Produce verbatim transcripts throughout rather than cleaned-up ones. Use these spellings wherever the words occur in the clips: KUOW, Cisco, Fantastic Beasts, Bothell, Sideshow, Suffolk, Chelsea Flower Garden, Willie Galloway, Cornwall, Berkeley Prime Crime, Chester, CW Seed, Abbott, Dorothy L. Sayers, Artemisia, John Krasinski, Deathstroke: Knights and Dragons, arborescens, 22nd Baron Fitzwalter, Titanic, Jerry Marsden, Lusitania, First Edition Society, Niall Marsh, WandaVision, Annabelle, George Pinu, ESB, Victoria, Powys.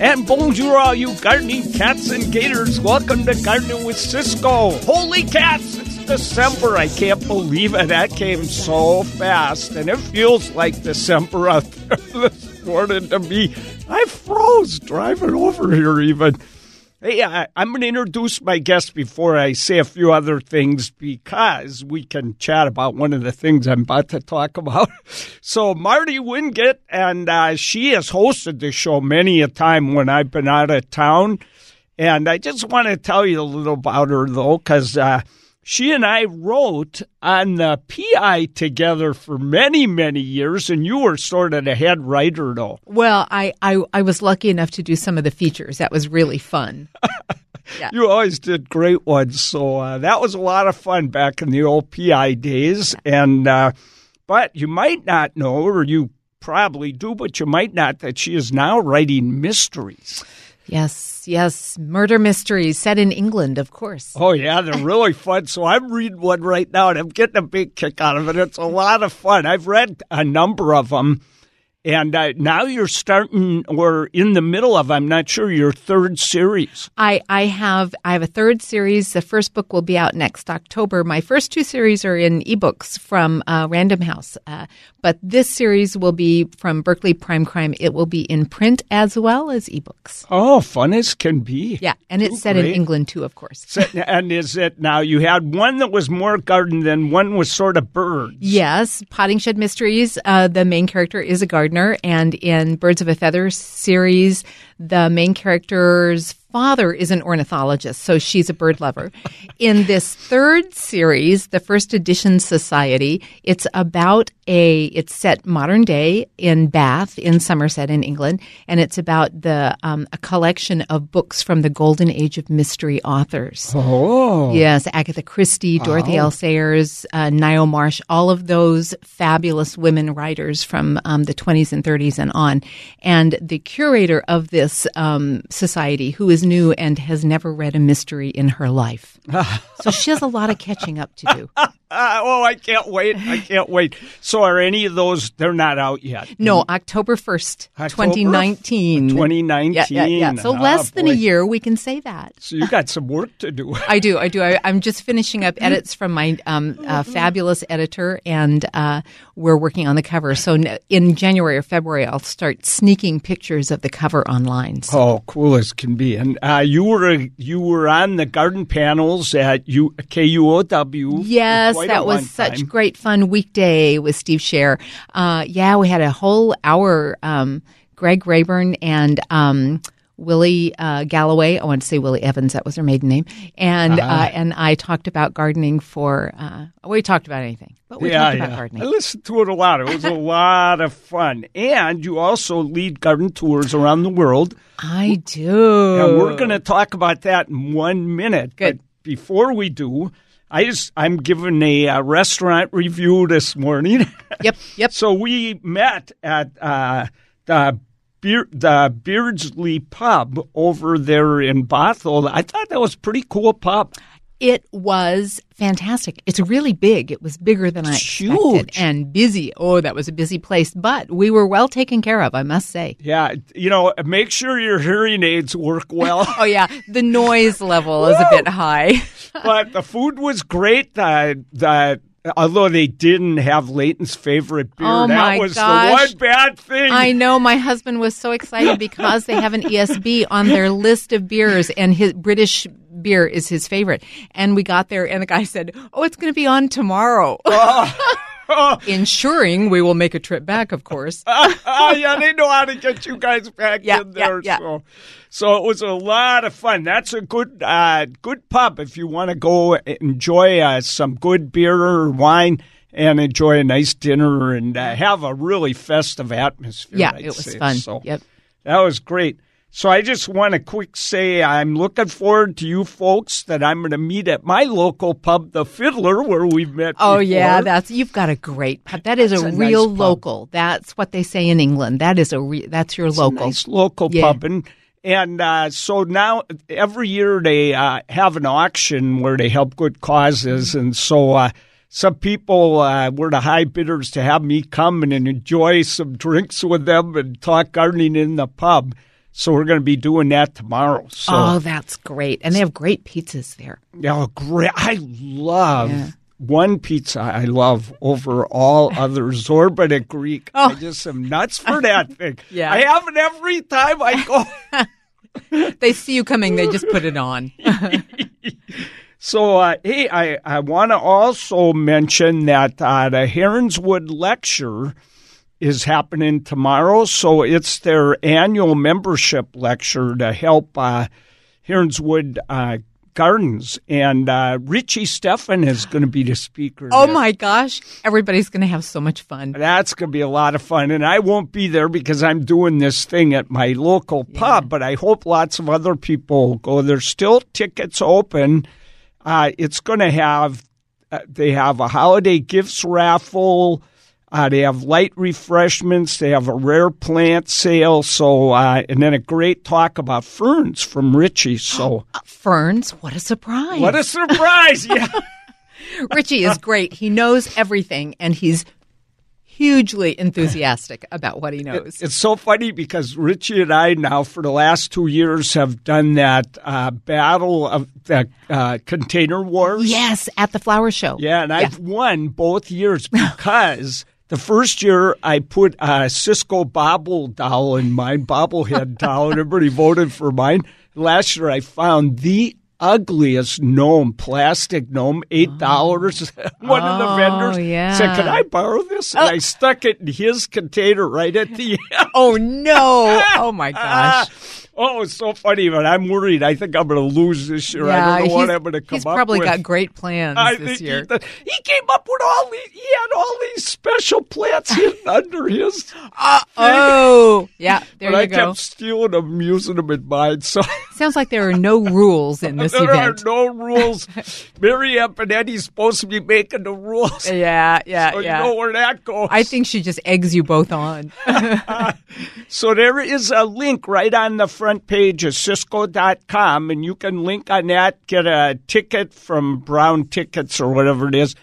And bonjour, you gardening cats and gators. Welcome to Gardening with Cisco. Holy cats, it's December. I can't believe it. That came so fast. And it feels like December out there this morning to me. I froze driving over here even. Hey, I, I'm going to introduce my guest before I say a few other things because we can chat about one of the things I'm about to talk about. So Marty Wingate, and uh, she has hosted the show many a time when I've been out of town. And I just want to tell you a little about her, though, because uh, she and I wrote on the P I together for many, many years, and you were sort of the head writer, though. Well, I, I, I was lucky enough to do some of the features. That was really fun. Yeah. You always did great ones, so uh, that was a lot of fun back in the old P I days. And uh, but you might not know, or you probably do, but you might not, that she is now writing mysteries. Yes, yes. Murder mysteries set in England, of course. Oh, yeah. They're really fun. So I'm reading one right now, and I'm getting a big kick out of it. It's a lot of fun. I've read a number of them, and uh, now you're starting or in the middle of, I'm not sure, your third series. I, I have I have a third series. The first book will be out next October. My first two series are in ebooks from uh, Random House, uh, but this series will be from Berkeley Prime Crime. It will be in print as well as ebooks. Oh, fun as can be. Yeah, and it's Ooh, set great. in England too, of course. So, and is it now? You had one that was more garden than one was sort of birds. Yes, Potting Shed Mysteries. Uh, the main character is a gardener. And in Birds of a Feather series, the main character's father is an ornithologist, so she's a bird lover. In this third series, the First Edition Society, it's about a, it's set modern day in Bath in Somerset in England, and it's about the um, a collection of books from the golden age of mystery authors. Oh. Yes, Agatha Christie, Dorothy oh. L. Sayers, uh, Niall Marsh, all of those fabulous women writers from um, the twenties and thirties and on. And the curator of this um, society, who is new and has never read a mystery in her life. So she has a lot of catching up to do. Oh, I can't wait. I can't wait. So are any of those, they're not out yet? No, October first, October? twenty nineteen. twenty nineteen. Yeah, yeah, yeah. So ah, less than boy. a year, we can say that. So you got some work to do. I do. I do. I, I'm just finishing up edits from my um, uh, fabulous editor, and uh, we're working on the cover. So in January or February, I'll start sneaking pictures of the cover online. So. Oh, cool as can be. And uh, you were you were on the garden panels at U- K U O W. Yes. That was such great fun weekday with Steve Scher. Uh, yeah, we had a whole hour. Um, Greg Rayburn and um, Willie uh, Galloway. I want to say Willie Evans. That was her maiden name. And uh-huh. uh, and I talked about gardening for. Uh, we talked about anything, but we yeah, talked about yeah. gardening. I listened to it a lot. It was a lot of fun. And you also lead garden tours around the world. I do. And we're going to talk about that in one minute. Good. But before we do. I just, I'm giving a, a restaurant review this morning. Yep, yep. So we met at uh, the, Beer, the Beardsley Pub over there in Bothell. I thought that was a pretty cool pub. It was fantastic. It's really big. It was bigger than I expected. Huge. And busy. Oh, that was a busy place. But we were well taken care of, I must say. Yeah. You know, make sure your hearing aids work well. Oh, yeah. The noise level is a bit high. But the food was great. The, the Although they didn't have Leighton's favorite beer. Oh, that was gosh. the one bad thing. I know. My husband was so excited because they have an E S B on their list of beers, and his British beer is his favorite. And we got there, and the guy said, oh, it's going to be on tomorrow. Oh. Oh. Ensuring we will make a trip back, of course. uh, uh, yeah, they know how to get you guys back yeah, in there. Yeah, yeah. So, so it was a lot of fun. That's a good uh, good pub if you want to go enjoy uh, some good beer or wine and enjoy a nice dinner and uh, have a really festive atmosphere. Yeah, I'd it was say. fun. So yep. That was great. So I just want to quick say I'm looking forward to you folks that I'm going to meet at my local pub, The Fiddler, where we've met before. Oh, yeah. that's You've got a great pub. That is a, a real nice local. Pub. That's what they say in England. That is a re- That's your it's local. A nice local yeah. pub. And, and uh, so now every year they uh, have an auction where they help good causes. And so uh, some people uh, were the high bidders to have me come and enjoy some drinks with them and talk gardening in the pub. So we're going to be doing that tomorrow. So. Oh, that's great. And they have great pizzas there. Oh, great. I love yeah. one pizza I love over all others, Zorbida Greek. Oh. I just am nuts for that thing. yeah. I have it every time I go. They see you coming. They just put it on. So, uh, hey, I, I want to also mention that uh, the Heronswood Lecture is happening tomorrow. So it's their annual membership lecture to help uh, Heronswood uh, Gardens. And uh, Richie Steffen is going to be the speaker. Oh, there. My gosh. Everybody's going to have so much fun. That's going to be a lot of fun. And I won't be there because I'm doing this thing at my local yeah. pub. But I hope lots of other people go. There's still tickets open. Uh, it's going to have uh, – they have a holiday gifts raffle. Uh, they have light refreshments. They have a rare plant sale. So, uh, and then a great talk about ferns from Richie. So, uh, ferns, what a surprise! What a surprise! Yeah, Richie is great. He knows everything, and he's hugely enthusiastic about what he knows. It, it's so funny because Richie and I now, for the last two years, have done that uh, battle of the uh, container wars. Yes, at the flower show. Yeah, and yeah. I've won both years because. The first year, I put a Cisco bobble doll in mine, bobblehead doll, and everybody voted for mine. Last year, I found the ugliest gnome, plastic gnome, eight dollars. Oh. One oh, of the vendors yeah. said, "Can I borrow this?" And oh. I stuck it in his container right at the end. Oh, no. Oh, my gosh. Oh, it's so funny, but I'm worried. I think I'm going to lose this year. Yeah, I don't know what I'm going to come up with. He's probably got great plans I this year. He, he came up with all these, he had all these special plants hidden under his. Uh, oh, yeah, there but you I go. But I kept stealing them, using them in mine. So. Sounds like there are no rules in this there event. There are no rurules. Mary Epinetti's supposed to be making the rules. Yeah, yeah, so yeah. So you know where that goes. I think she just eggs you both on. So there is a link right on the front. Front page is ciscoe dot com, and you can link on that, get a ticket from Brown Tickets or whatever it is.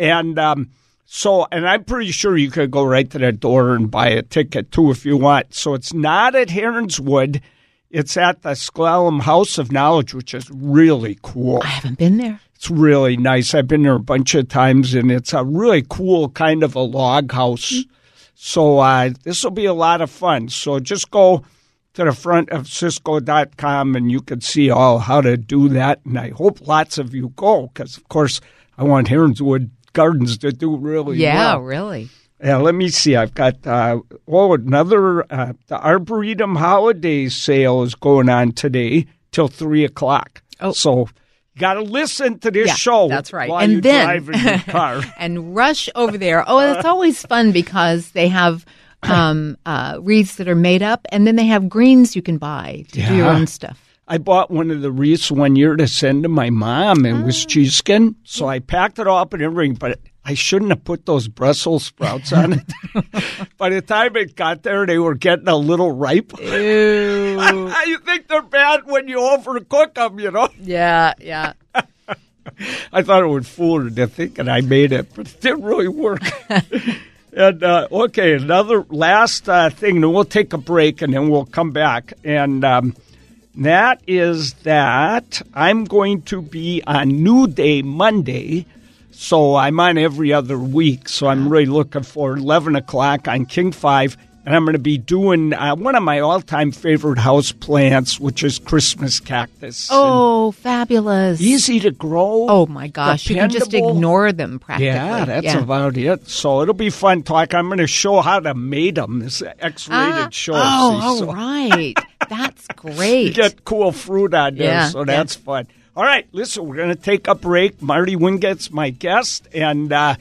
And um, so, and I'm pretty sure you could go right to that door and buy a ticket too if you want. So it's not at Heronswood, it's at the Sklelem House of Knowledge, which is really cool. I haven't been there. It's really nice. I've been there a bunch of times, and it's a really cool kind of a log house. Mm-hmm. So uh, this will be a lot of fun. So just go to the front of ciscoe dot com, and you can see all how to do that. And I hope lots of you go because, of course, I want Heronswood Gardens to do really yeah, well. Yeah, really. Yeah, let me see. I've got, uh, oh, another, uh, the Arboretum holiday sale is going on today till three o'clock. Oh. So you got to listen to this yeah, show that's right. while and you then, drive in your car. And rush over there. Oh, it's always fun because they have Um, uh, wreaths that are made up, and then they have greens you can buy to yeah. do your own stuff. I bought one of the wreaths one year to send to my mom in oh. Wisconsin, so I packed it up and everything, but I shouldn't have put those Brussels sprouts on it. By the time it got there, they were getting a little ripe. Ew. You think they're bad when you overcook them, you know? Yeah, yeah. I thought it would fool her to think that I made it, but it didn't really work. And, uh, okay, another last uh, thing, and we'll take a break, and then we'll come back. And um, that is that I'm going to be on New Day Monday, so I'm on every other week. So I'm really looking for eleven o'clock on King five, and I'm going to be doing uh, one of my all-time favorite house plants, which is Christmas cactus. Oh, and fabulous. Easy to grow. Oh, my gosh. Dependable. You can just ignore them practically. Yeah, that's yeah. about it. So it'll be fun talk. I'm going to show how to mate them, this X-rated ah, show. Oh, see, all so. Right. That's great. You get cool fruit on there, yeah, so that's yeah. fun. All right, listen, we're going to take a break. Marty Wingate's my guest, and uh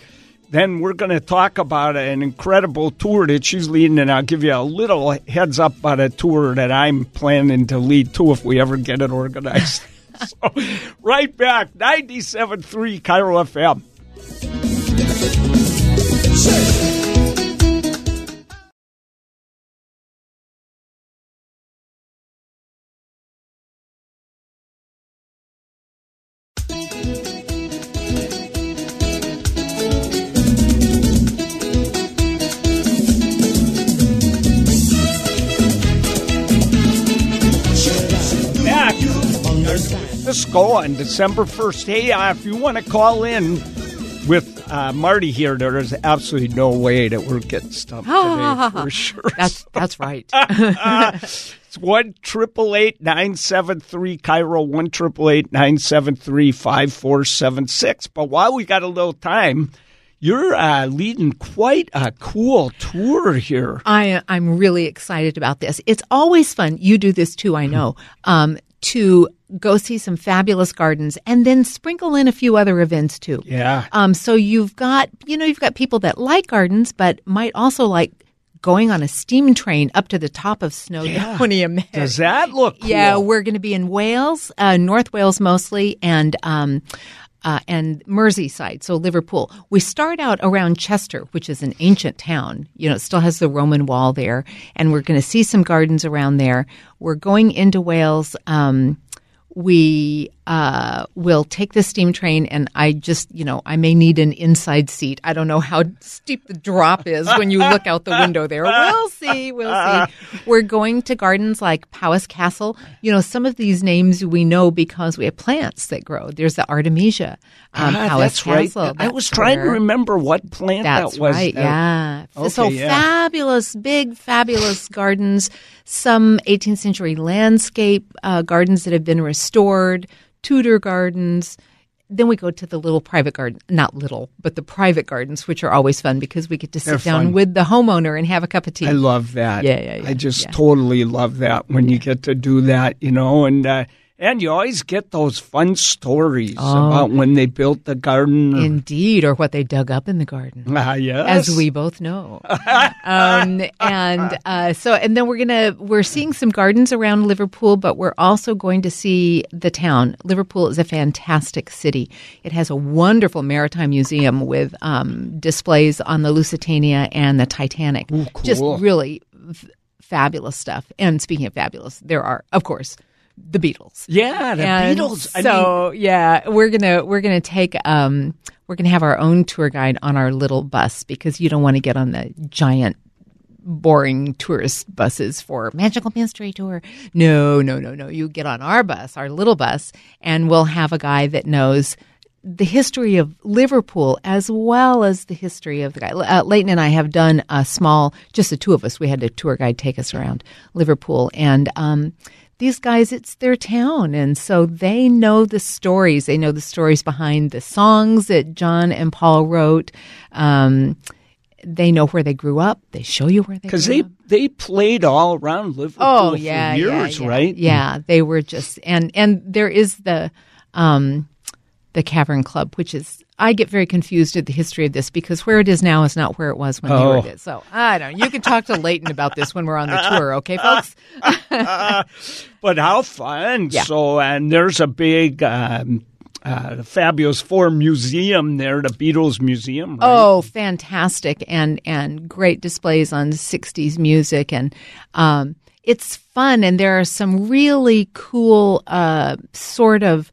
then we're going to talk about an incredible tour that she's leading, and I'll give you a little heads up about a tour that I'm planning to lead, too, if we ever get it organized. So, right back, ninety-seven point three K I R O F M. the Score on December first. Hey, uh, if you want to call in with uh, Marty here, there is absolutely no way that we're getting stumped today for sure. That's, that's right. uh, it's one triple eight nine seven three K I R O, one triple eight nine seven three five four seven six. But while we got a little time, you're uh, leading quite a cool tour here. I, I'm really excited about this. It's always fun. You do this too, I know, um, to go see some fabulous gardens and then sprinkle in a few other events too. Yeah. Um, so you've got, you know, you've got people that like gardens but might also like going on a steam train up to the top of Snowdonia. Yeah. Does that look cool? Yeah, we're going to be in Wales, uh, North Wales mostly, and um Uh, and Merseyside, so Liverpool. We start out around Chester, which is an ancient town. You know, it still has the Roman wall there, and we're going to see some gardens around there. We're going into Wales. Um, we uh, will take the steam train, and I just, you know, I may need an inside seat. I don't know how steep the drop is when you look out the window there. We'll see, we'll see. We're going to gardens like Powys Castle. You know, some of these names we know because we have plants that grow. There's the Artemisia, um, ah, Powys that's Castle. Right. I was trying where, to remember what plant that's that was. Right, that, yeah. Okay, so yeah. Fabulous, big, fabulous gardens. Some eighteenth century landscape uh, gardens that have been restored, Tudor gardens. Then we go to the little private garden, not little, but the private gardens, which are always fun because we get to sit down with the homeowner and have a cup of tea. I love that. Yeah, yeah, yeah. I just yeah. totally love that when you get to do that, you know, and uh, and you always get those fun stories oh. about when they built the garden. Or, Indeed, or what they dug up in the garden. Ah, uh, yes. As we both know. um, and uh, so, and then we're gonna we're seeing some gardens around Liverpool, but we're also going to see the town. Liverpool is a fantastic city. It has a wonderful maritime museum with um, displays on the Lusitania and the Titanic. Ooh, cool. Just really f- fabulous stuff. And speaking of fabulous, there are, of course, the Beatles. Yeah, the and Beatles. I so mean, yeah, we're gonna we're gonna take um we're gonna have our own tour guide on our little bus because you don't want to get on the giant boring tourist buses for Magical Mystery Tour. No, no, no, no. You get on our bus, our little bus, and we'll have a guy that knows the history of Liverpool as well as the history of the guy. Uh, Leighton and I have done a small, just the two of us. We had a tour guide take us around Liverpool, and um. These guys, it's their town, and so they know the stories. They know the stories behind the songs that John and Paul wrote. Um, they know where they grew up. They show you where they grew up. Because they, they played all around Liverpool oh, yeah, for years, yeah, yeah. right? Yeah, they were just – and and there is the um, the Cavern Club, which is – I get very confused at the history of this because where it is now is not where it was when oh. they were it. So I don't know. You can talk to Leighton about this when we're on the tour, okay, folks? uh, but how fun. Yeah. So, and there's a big, um, uh, the Fabulous Four Museum there, the Beatles Museum, right? Oh, fantastic. And, and great displays on sixties music. And, um, it's fun. And there are some really cool, uh, sort of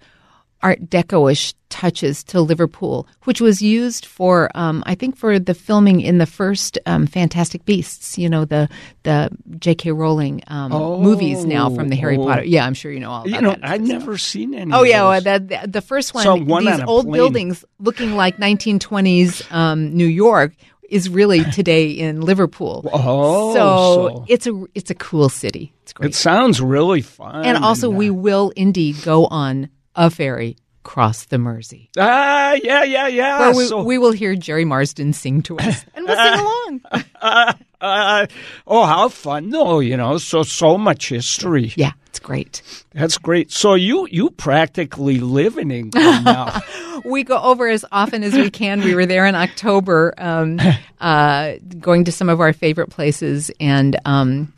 Art Deco-ish touches to Liverpool, which was used for, um, I think, for the filming in the first um, Fantastic Beasts. You know, the the J K. Rowling um, oh, movies now from the Harry oh. Potter. Yeah, I'm sure you know all about you know, that. I've never stuff. seen any. Oh of yeah, well, the, the, the first one. So one these on old plane. buildings looking like nineteen twenties um, New York is really today in Liverpool. Oh, so, so it's a it's a cool city. It's great. It sounds really fun. And also, and, uh, we will indeed go on a ferry cross the Mersey. Ah, yeah, yeah, yeah. Where we, so, we will hear Jerry Marsden sing to us, and we'll uh, sing along. uh, uh, oh, how fun, though, you know, so so much history. Yeah, it's great. That's great. So you, you practically live in England now. We go over as often as we can. We were there in October, um, uh, going to some of our favorite places and um,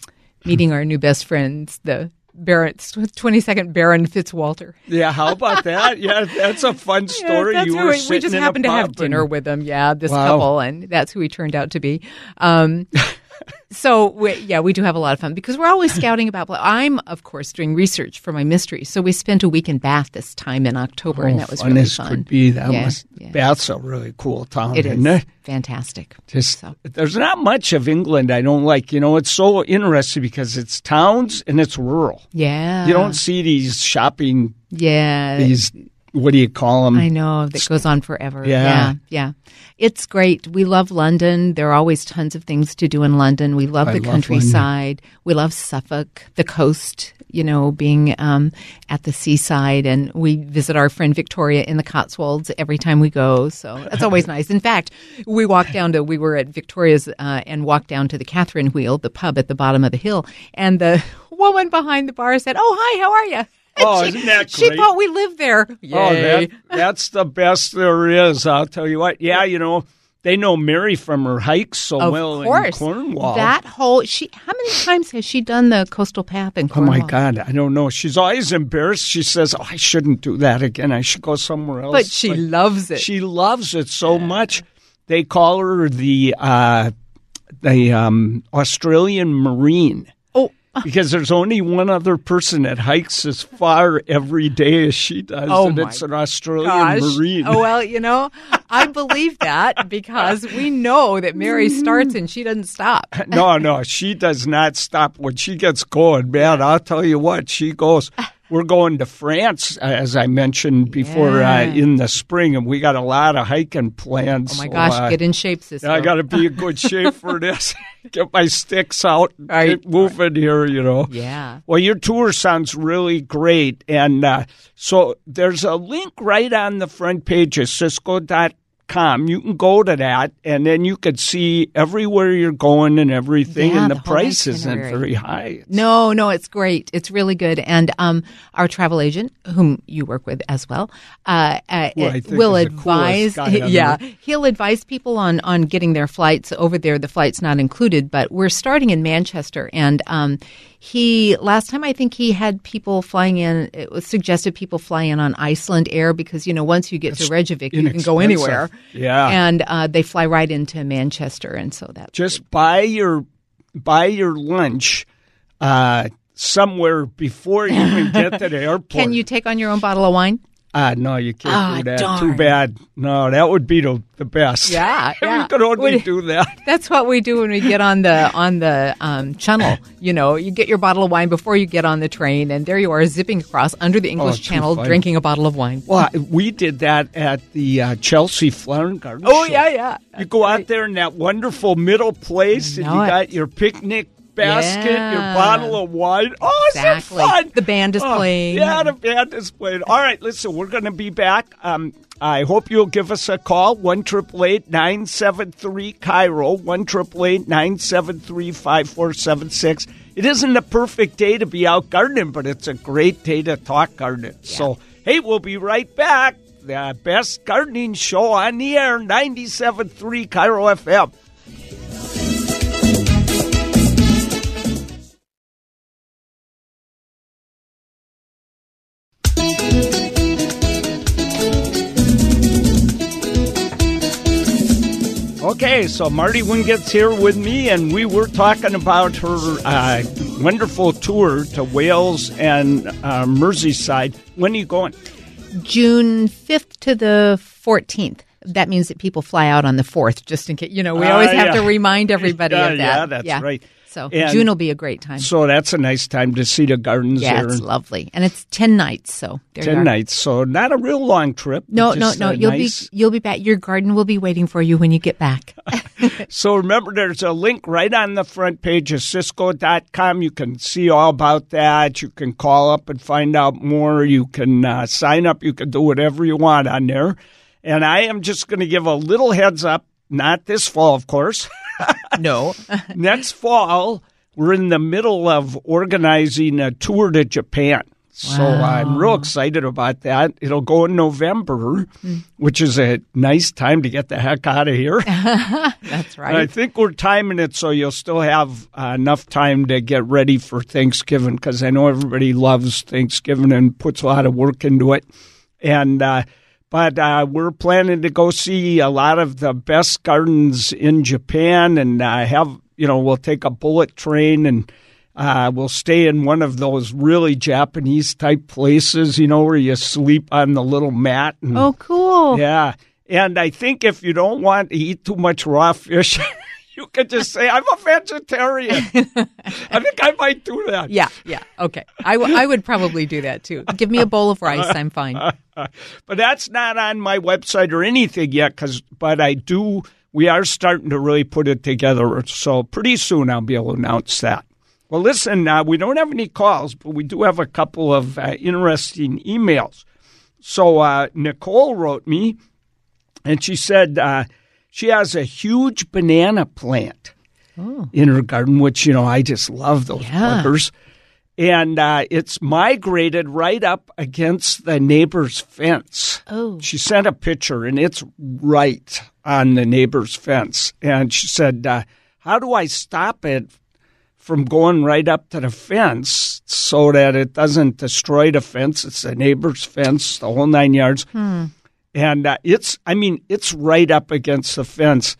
meeting our new best friends, the Baron, twenty-second Baron Fitzwalter. Yeah, how about that? Yeah, that's a fun story. Yeah, you were we, we just happened to have dinner and... with them, yeah, this wow. couple, and that's who he turned out to be. Um, so, we, yeah, we do have a lot of fun because we're always scouting about. I'm, of course, doing research for my mystery. So we spent a week in Bath this time in October, oh, and that was really fun. Could be. That yeah, was, yeah. Bath's a really cool town, it isn't is. it? Fantastic. Just, so. There's not much of England I don't like. You know, it's so interesting because it's towns and it's rural. Yeah. You don't see these shopping Yeah. These, what do you call them? I know, that goes on forever. Yeah. yeah. Yeah. It's great. We love London. There are always tons of things to do in London. We love the I countryside. Love we love Suffolk, the coast, you know, being um, at the seaside. And we visit our friend Victoria in the Cotswolds every time we go. So that's always nice. In fact, we walked down to, we were at Victoria's uh, and walked down to the Catherine Wheel, the pub at the bottom of the hill. And the woman behind the bar said, "Oh, hi, how are you?" Oh, she, isn't that great? She thought we lived there. Yay. Oh, that, that's the best there is. I'll tell you what. Yeah, you know, they know Mary from her hikes so of well course. In Cornwall. That whole she. How many times has she done the coastal path in Cornwall? Oh my God, I don't know. She's always embarrassed. She says, "Oh, I shouldn't do that again. I should go somewhere else." But she but loves it. She loves it so yeah. much. They call her the uh, the um, Australian Marine. Because there's only one other person that hikes as far every day as she does, oh and it's an Australian gosh. Marine. Oh, well, you know, I believe that because we know that Mary starts and she doesn't stop. No, no, she does not stop. When she gets going, man, I'll tell you what, she goes. We're going to France, as I mentioned before, yeah. uh, in the spring, and we got a lot of hiking plans. Oh, my so, gosh, uh, get in shape, sister. I got to be in good shape for this. Get my sticks out, right. get moving here, you know. Yeah. Well, your tour sounds really great. And uh, so there's a link right on the front page of ciscoe dot com. You can go to that, and then you could see everywhere you're going and everything, yeah, and the, the price isn't very high. It's no, no, it's great. It's really good. And um, our travel agent, whom you work with as well, uh, uh, well will advise. Yeah, he'll advise people on, on getting their flights over there. The flight's not included, but we're starting in Manchester, and um, he last time I think he had people flying in. It was suggested people fly in on Iceland Air because you know once you get That's to Reykjavik, you can go anywhere. Yeah, and uh, they fly right into Manchester, and so that just good. buy your buy your lunch uh, somewhere before you even get to the airport. Can you take on your own bottle of wine? Uh, no, you can't oh, do that. Darn. Too bad. No, that would be the, the best. Yeah, yeah. We could only we, do that. That's what we do when we get on the on the um, Channel. You know, you get your bottle of wine before you get on the train, and there you are zipping across under the English oh, Channel, funny. drinking a bottle of wine. Well, we did that at the uh, Chelsea Flower Garden. Oh show. yeah, yeah. That's you go right. out there in that wonderful middle place, and you got it. your picnic. basket, yeah. your bottle of wine. Oh, exactly. Is it fun? The band is oh, playing. Yeah, the band is playing. All right, listen, we're going to be back. Um, I hope you'll give us a call, one triple eight nine seven three K I R O, one triple eight nine seven three five four seven six. It isn't the perfect day to be out gardening, but it's a great day to talk gardening. Yeah. So, hey, we'll be right back. The best gardening show on the air, ninety-seven point three K I R O F M. Okay, so Marty Wingate's here with me, and we were talking about her uh, wonderful tour to Wales and uh, Merseyside. When are you going? June fifth to the fourteenth. That means that people fly out on the fourth, just in case. You know, we always uh, have yeah. to remind everybody uh, of that. Yeah, that's yeah. right. So and June will be a great time. So that's a nice time to see the gardens yeah, there. Yeah, it's lovely. And it's ten nights, so there ten you are. nights, so not a real long trip. No, no, no. You'll nice... be you'll be back. Your garden will be waiting for you when you get back. So remember, there's a link right on the front page of ciscoe dot com. You can see all about that. You can call up and find out more. You can uh, sign up. You can do whatever you want on there. And I am just going to give a little heads up. Not this fall, of course. No. Next fall, we're in the middle of organizing a tour to Japan. Wow. So I'm real excited about that. It'll go in November, mm. which is a nice time to get the heck out of here. That's right. And I think we're timing it so you'll still have uh, enough time to get ready for Thanksgiving because I know everybody loves Thanksgiving and puts a lot of work into it. And uh But uh, we're planning to go see a lot of the best gardens in Japan and uh, have, you know, we'll take a bullet train and uh, we'll stay in one of those really Japanese type places, you know, where you sleep on the little mat. And, oh, cool. Yeah. And I think if you don't want to eat too much raw fish, you can just say, I'm a vegetarian. I think I might do that. Yeah, yeah, okay. I, w- I would probably do that too. Give me a bowl of rice, I'm fine. But that's not on my website or anything yet, cause, but I do, we are starting to really put it together. So pretty soon I'll be able to announce that. Well, listen, uh, we don't have any calls, but we do have a couple of uh, interesting emails. So uh, Nicole wrote me, and she said uh, she has a huge banana plant oh. in her garden, which, you know, I just love those yeah. buggers. And uh, it's migrated right up against the neighbor's fence. Oh. She sent a picture, and it's right on the neighbor's fence. And she said, uh, how do I stop it from going right up to the fence so that it doesn't destroy the fence? It's the neighbor's fence, the whole nine yards. Hmm. And uh, it's, I mean, it's right up against the fence.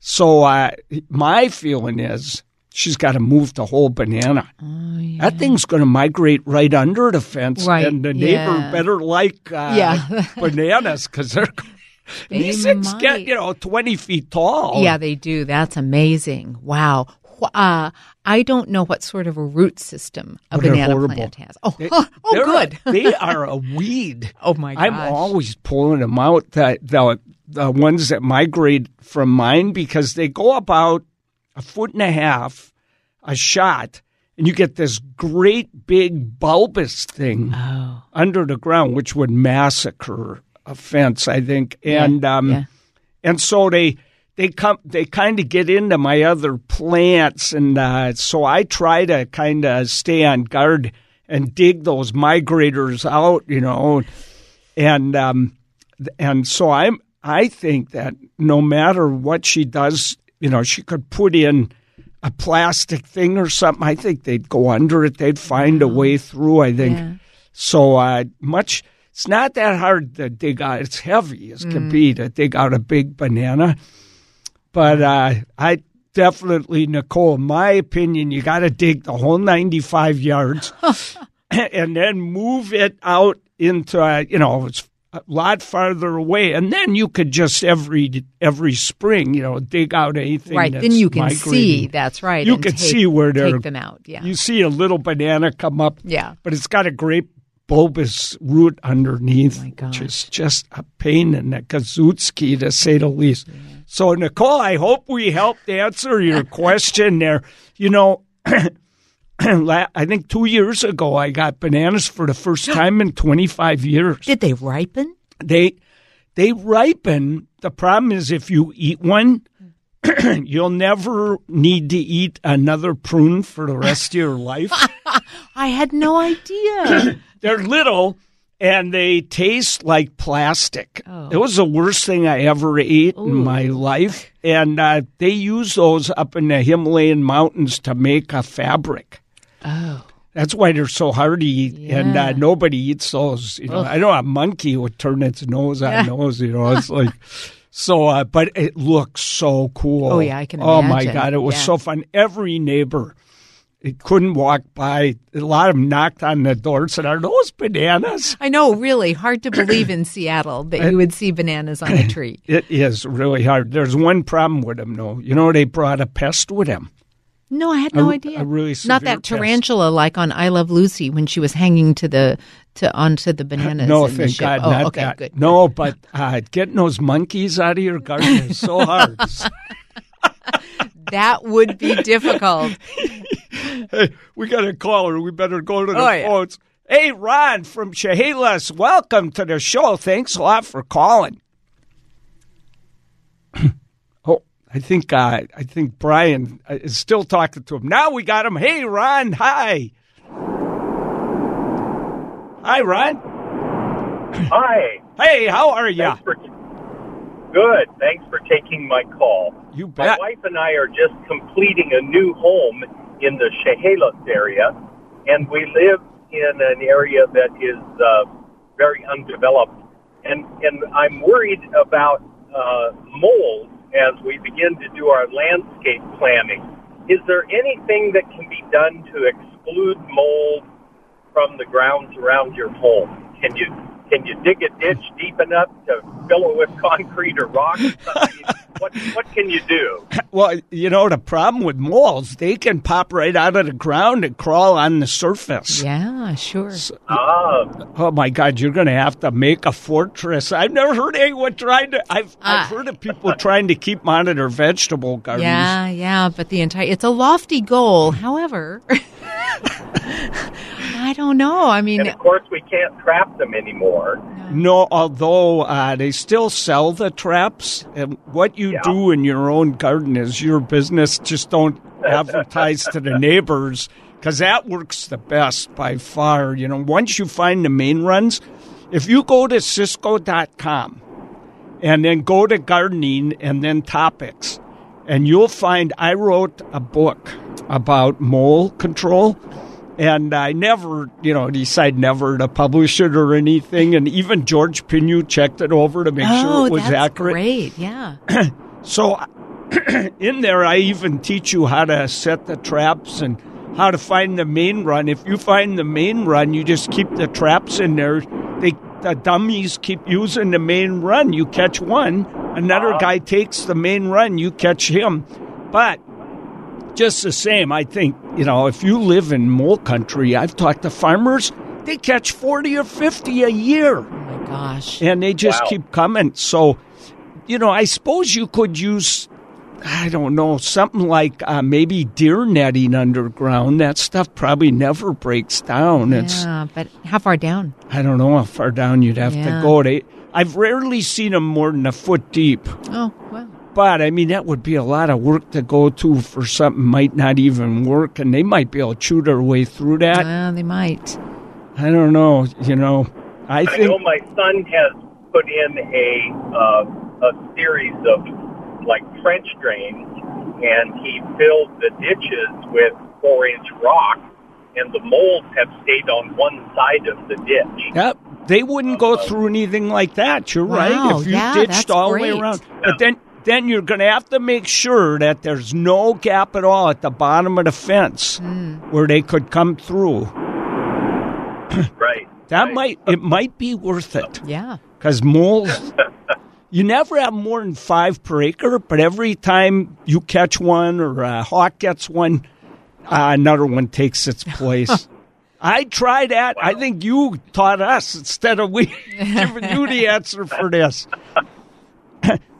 So uh, my feeling is she's got to move the whole banana. Oh, yeah. That thing's going to migrate right under the fence. Right. And the neighbor yeah. better like uh, yeah. bananas because they're they these might. Things get, you know, twenty feet tall. Yeah, they do. That's amazing. Wow. Uh, I don't know what sort of a root system a but banana plant has. Oh, they, oh, oh good. A, they are a weed. Oh, my gosh. I'm always pulling them out, the, the, the ones that migrate from mine, because they go about a foot and a half, a shot, and you get this great big bulbous thing oh. under the ground, which would massacre a fence, I think. And, yeah, um, yeah. and so they... They come. They kind of get into my other plants, and uh, so I try to kind of stay on guard and dig those migrators out, you know. And um, and so I'm. I think that no matter what she does, you know, she could put in a plastic thing or something. I think they'd go under it. They'd find a way through. I think yeah. so. Uh, much. It's not that hard to dig out. It's heavy as mm. can be to dig out a big banana. But uh, I definitely, Nicole, in my opinion, you got to dig the whole ninety-five yards and then move it out into, uh, you know, it's a lot farther away. And then you could just every every spring, you know, dig out anything right. that's Right, then you can migrating. See, that's right. You can take, see where they're. Take them out, yeah. You see a little banana come up, yeah. but it's got a grape bulbous root underneath, oh my gosh. Which is just a pain in the kazootski, to say the least. Yeah. So, Nicole, I hope we helped answer your question there. You know, I think two years ago I got bananas for the first time in twenty-five years. Did they ripen? They they ripen. The problem is if you eat one, you'll never need to eat another prune for the rest of your life. I had no idea. They're little, and they taste like plastic. Oh. It was the worst thing I ever ate Ooh. In my life. And uh, they use those up in the Himalayan mountains to make a fabric. Oh. That's why they're so hard to eat, yeah. and uh, nobody eats those. You know, I know a monkey would turn its nose on yeah. nose, you know. It's like... So, uh, but it looks so cool. Oh, yeah, I can imagine. Oh, my God, it was yeah. so fun. Every neighbor, it couldn't walk by. A lot of them knocked on the door and said, are those bananas? I know, really. Hard to believe in Seattle that it, you would see bananas on a tree. It is really hard. There's one problem with them, though. You know, they brought a pest with them. No, I had no a, idea. A really severe Not that tarantula pest. Like on I Love Lucy when she was hanging to the to onto the bananas. No, in thank the ship. God, oh, not okay, that. Good. No, but uh, getting those monkeys out of your garden is so hard. That would be difficult. Hey, we got a caller. We better go to the oh, phones. Yeah. Hey, Ron from Chehalis, welcome to the show. Thanks a lot for calling. I think uh, I think Brian is still talking to him. Now we got him. Hey, Ron. Hi. Hi, Ron. Hi. Hey, how are you? For... Good. Thanks for taking my call. You bet. My wife and I are just completing a new home in the Chehalis area, and we live in an area that is uh, very undeveloped, and, and I'm worried about uh, mold. As we begin to do our landscape planning, is there anything that can be done to exclude mold from the grounds around your home? Can you Can you dig a ditch deep enough to fill it with concrete or rock? I mean, what what can you do? Well, you know, the problem with moles, they can pop right out of the ground and crawl on the surface. Yeah, sure. So, um, oh, my God, you're going to have to make a fortress. I've never heard anyone trying to. I've, uh, I've heard of people trying to keep them out of their vegetable gardens. Yeah, yeah, but the entire, it's a lofty goal. However... I don't know. I mean, and of course, we can't trap them anymore. No, no although uh, they still sell the traps. And what you yeah. do in your own garden is your business. Just don't advertise to the neighbors, because that works the best by far. You know, once you find the main runs, if you go to ciscoe dot com and then go to gardening and then topics, and you'll find I wrote a book about mole control. And I never, you know, decide never to publish it or anything. And even George Pinu checked it over to make oh, sure it was that's accurate. Great, yeah. So in there, I even teach you how to set the traps and how to find the main run. If you find the main run, you just keep the traps in there. They, the dummies keep using the main run. You catch one, another uh-huh. guy takes the main run, you catch him. But... just the same, I think, you know, if you live in mole country, I've talked to farmers, they catch forty or fifty a year. Oh, my gosh. And they just wow. keep coming. So, you know, I suppose you could use, I don't know, something like uh, maybe deer netting underground. That stuff probably never breaks down. Yeah, it's, but how far down? I don't know how far down you'd have yeah. to go. They, I've rarely seen them more than a foot deep. Oh, wow. But, I mean, that would be a lot of work to go to for something might not even work, and they might be able to chew their way through that. Well, they might. I don't know. You know, I, I think... I know my son has put in a, uh, a series of, like, French drains, and he filled the ditches with four-inch rock, and the moles have stayed on one side of the ditch. Yep. They wouldn't go through anything like that. You're wow, right. If you yeah, ditched all the way around. Yeah. But then... then you're going to have to make sure that there's no gap at all at the bottom of the fence mm. where they could come through. Right. That right. might it might be worth it. Yeah. Because moles, you never have more than five per acre, but every time you catch one or a hawk gets one, uh, another one takes its place. I tried that. Wow. I think you taught us instead of we giving you the answer for this.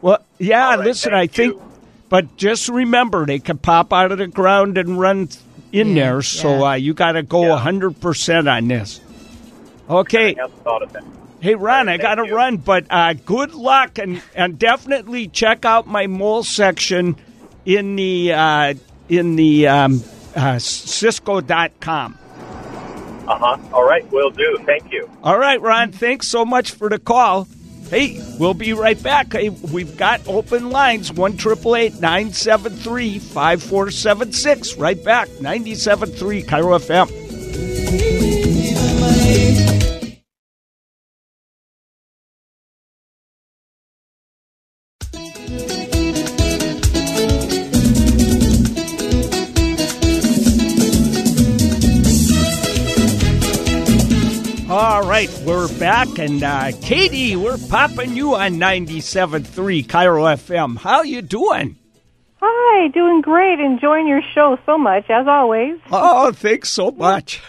Well, yeah, right, listen, I think, you. But just remember, they can pop out of the ground and run in yeah, there, so yeah. uh, you got to go yeah. one hundred percent on this. Okay. I haven't thought of that. Hey, Ron, right, I got to run, but uh, good luck, and, and definitely check out my mole section in the uh, in the um, uh, ciscoe dot com. Uh-huh. All right, will do. Thank you. All right, Ron, thanks so much for the call. Hey, we'll be right back. Hey, we've got open lines, one triple eight nine seven three five four seven six. Right back, ninety-seven point three K I R O F M. All right, we're back, and uh, Katie, we're popping you on ninety-seven point three K I R O F M. How you doing? Hi, doing great. Enjoying your show so much, as always. Oh, thanks so much.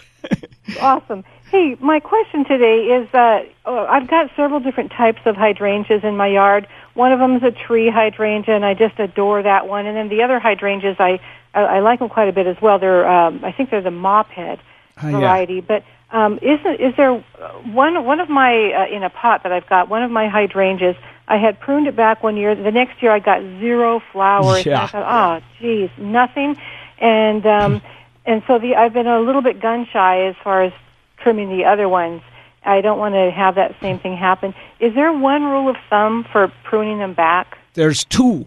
Awesome. Hey, my question today is, uh, oh, I've got several different types of hydrangeas in my yard. One of them is a tree hydrangea, and I just adore that one. And then the other hydrangeas, I, I, I like them quite a bit as well. They're, um, I think they're the mop head uh, variety, yeah. but... Um, isn't is there one one of my uh, in a pot that I've got one of my hydrangeas? I had pruned it back one year. The next year I got zero flowers. Yeah. And I thought, oh, geez, nothing. And um, and so the I've been a little bit gun shy as far as trimming the other ones. I don't want to have that same thing happen. Is there one rule of thumb for pruning them back? There's two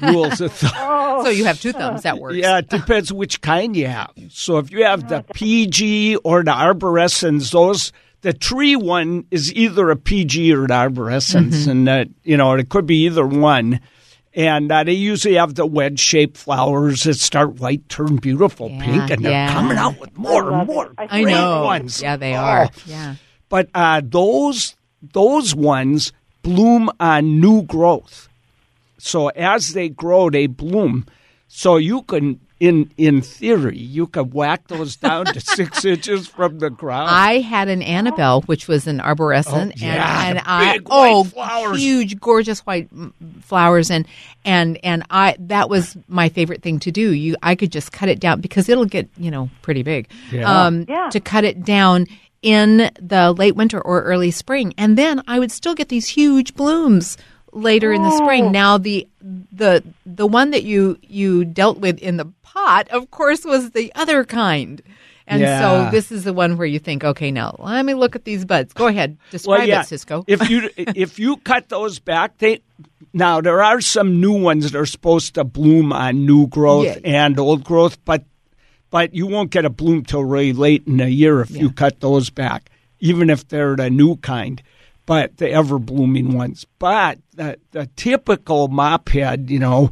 rules of thumb. Oh. So you have two thumbs, that works. Yeah, it depends which kind you have. So if you have the P G or the arborescens, those the tree one is either a P G or an arborescens, mm-hmm. and that, you know, it could be either one. And uh, they usually have the wedge-shaped flowers that start white, turn beautiful yeah, pink, and yeah. they're coming out with more and more. I great know. Ones. Yeah, they oh. are. Yeah, but uh, those those ones bloom on new growth. So as they grow, they bloom. So you can, in in theory, you could whack those down to six inches from the ground. I had an Annabelle, which was an arborescent, oh, yeah. and, and I Big oh flowers. huge, gorgeous white flowers, and and and I that was my favorite thing to do. You, I could just cut it down because it'll get you know pretty big. Yeah. Um, yeah. To cut it down in the late winter or early spring, and then I would still get these huge blooms later in the spring. Now the the the one that you you dealt with in the pot, of course, was the other kind, and yeah. so this is the one where you think, okay, now let me look at these buds. Go ahead, describe well, yeah. it, Cisco. If you if you cut those back, they now there are some new ones that are supposed to bloom on new growth yeah. and old growth, but but you won't get a bloom till really late in the year if yeah. you cut those back, even if they're the new kind. But the ever-blooming ones. But the, the typical mop head, you know,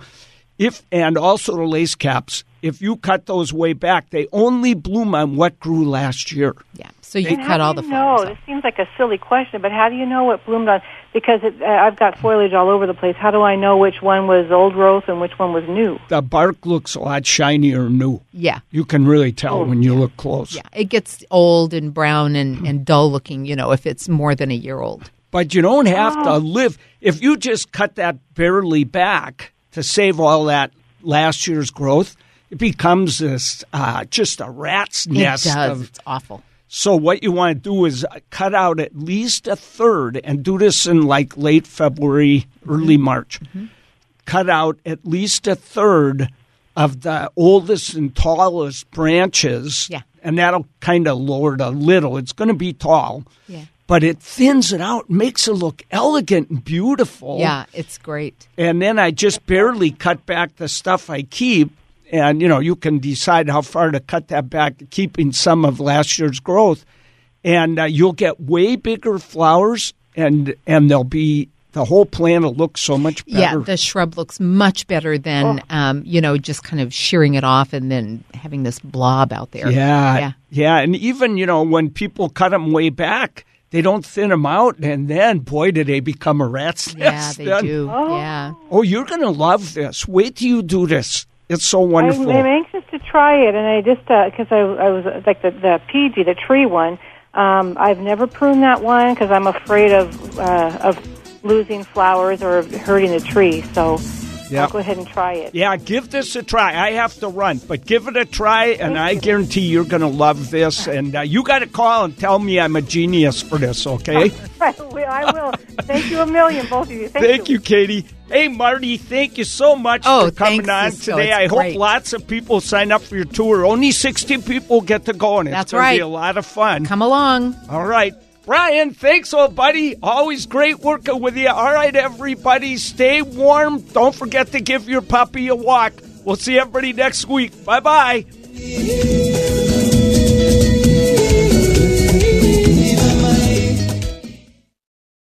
if and also the lace caps, if you cut those way back, they only bloom on what grew last year. Yeah, so you and cut all you the flowers. No, this seems like a silly question, but how do you know what bloomed on? Because it, I've got foliage all over the place. How do I know which one was old growth and which one was new? The bark looks a lot shinier new. Yeah. You can really tell oh, when you yeah. look close. Yeah, it gets old and brown and, and dull looking, you know, if it's more than a year old. But you don't have oh. to live. If you just cut that barely back to save all that last year's growth, it becomes this uh, just a rat's nest. It does. Of, it's awful. So what you want to do is cut out at least a third, and do this in like late February, early mm-hmm. March. Mm-hmm. Cut out at least a third of the oldest and tallest branches, yeah. and that'll kind of lower it a little. It's going to be tall, yeah. but it thins it out, makes it look elegant and beautiful. Yeah, it's great. And then I just barely cut back the stuff I keep. And, you know, you can decide how far to cut that back, keeping some of last year's growth. And uh, you'll get way bigger flowers, and and they'll be, the whole plant will look so much better. Yeah, the shrub looks much better than, oh. um, you know, just kind of shearing it off and then having this blob out there. Yeah, yeah. Yeah, and even, you know, when people cut them way back, they don't thin them out, and then, boy, do they become a rat's nest. Yeah, they then. do, oh. yeah. Oh, you're going to love this. Wait till you do this. It's so wonderful. I'm, I'm anxious to try it, and I just because uh, I, I was like the the P G, the tree one. Um, I've never pruned that one because I'm afraid of uh, of losing flowers or hurting the tree. So yep. I'll go ahead and try it. Yeah, give this a try. I have to run, but give it a try, and Thank I you. guarantee you're going to love this. And uh, you got to call and tell me I'm a genius for this. Okay? I will. Thank you a million, both of you. Thank, thank you. you, Katie. Hey, Marty, thank you so much oh, for coming thanks, on today. I great. hope lots of people sign up for your tour. Only sixty people get to go, and it's That's going right. to be a lot of fun. Come along. All right. Brian, thanks, old buddy. Always great working with you. All right, everybody, stay warm. Don't forget to give your puppy a walk. We'll see everybody next week. Bye-bye.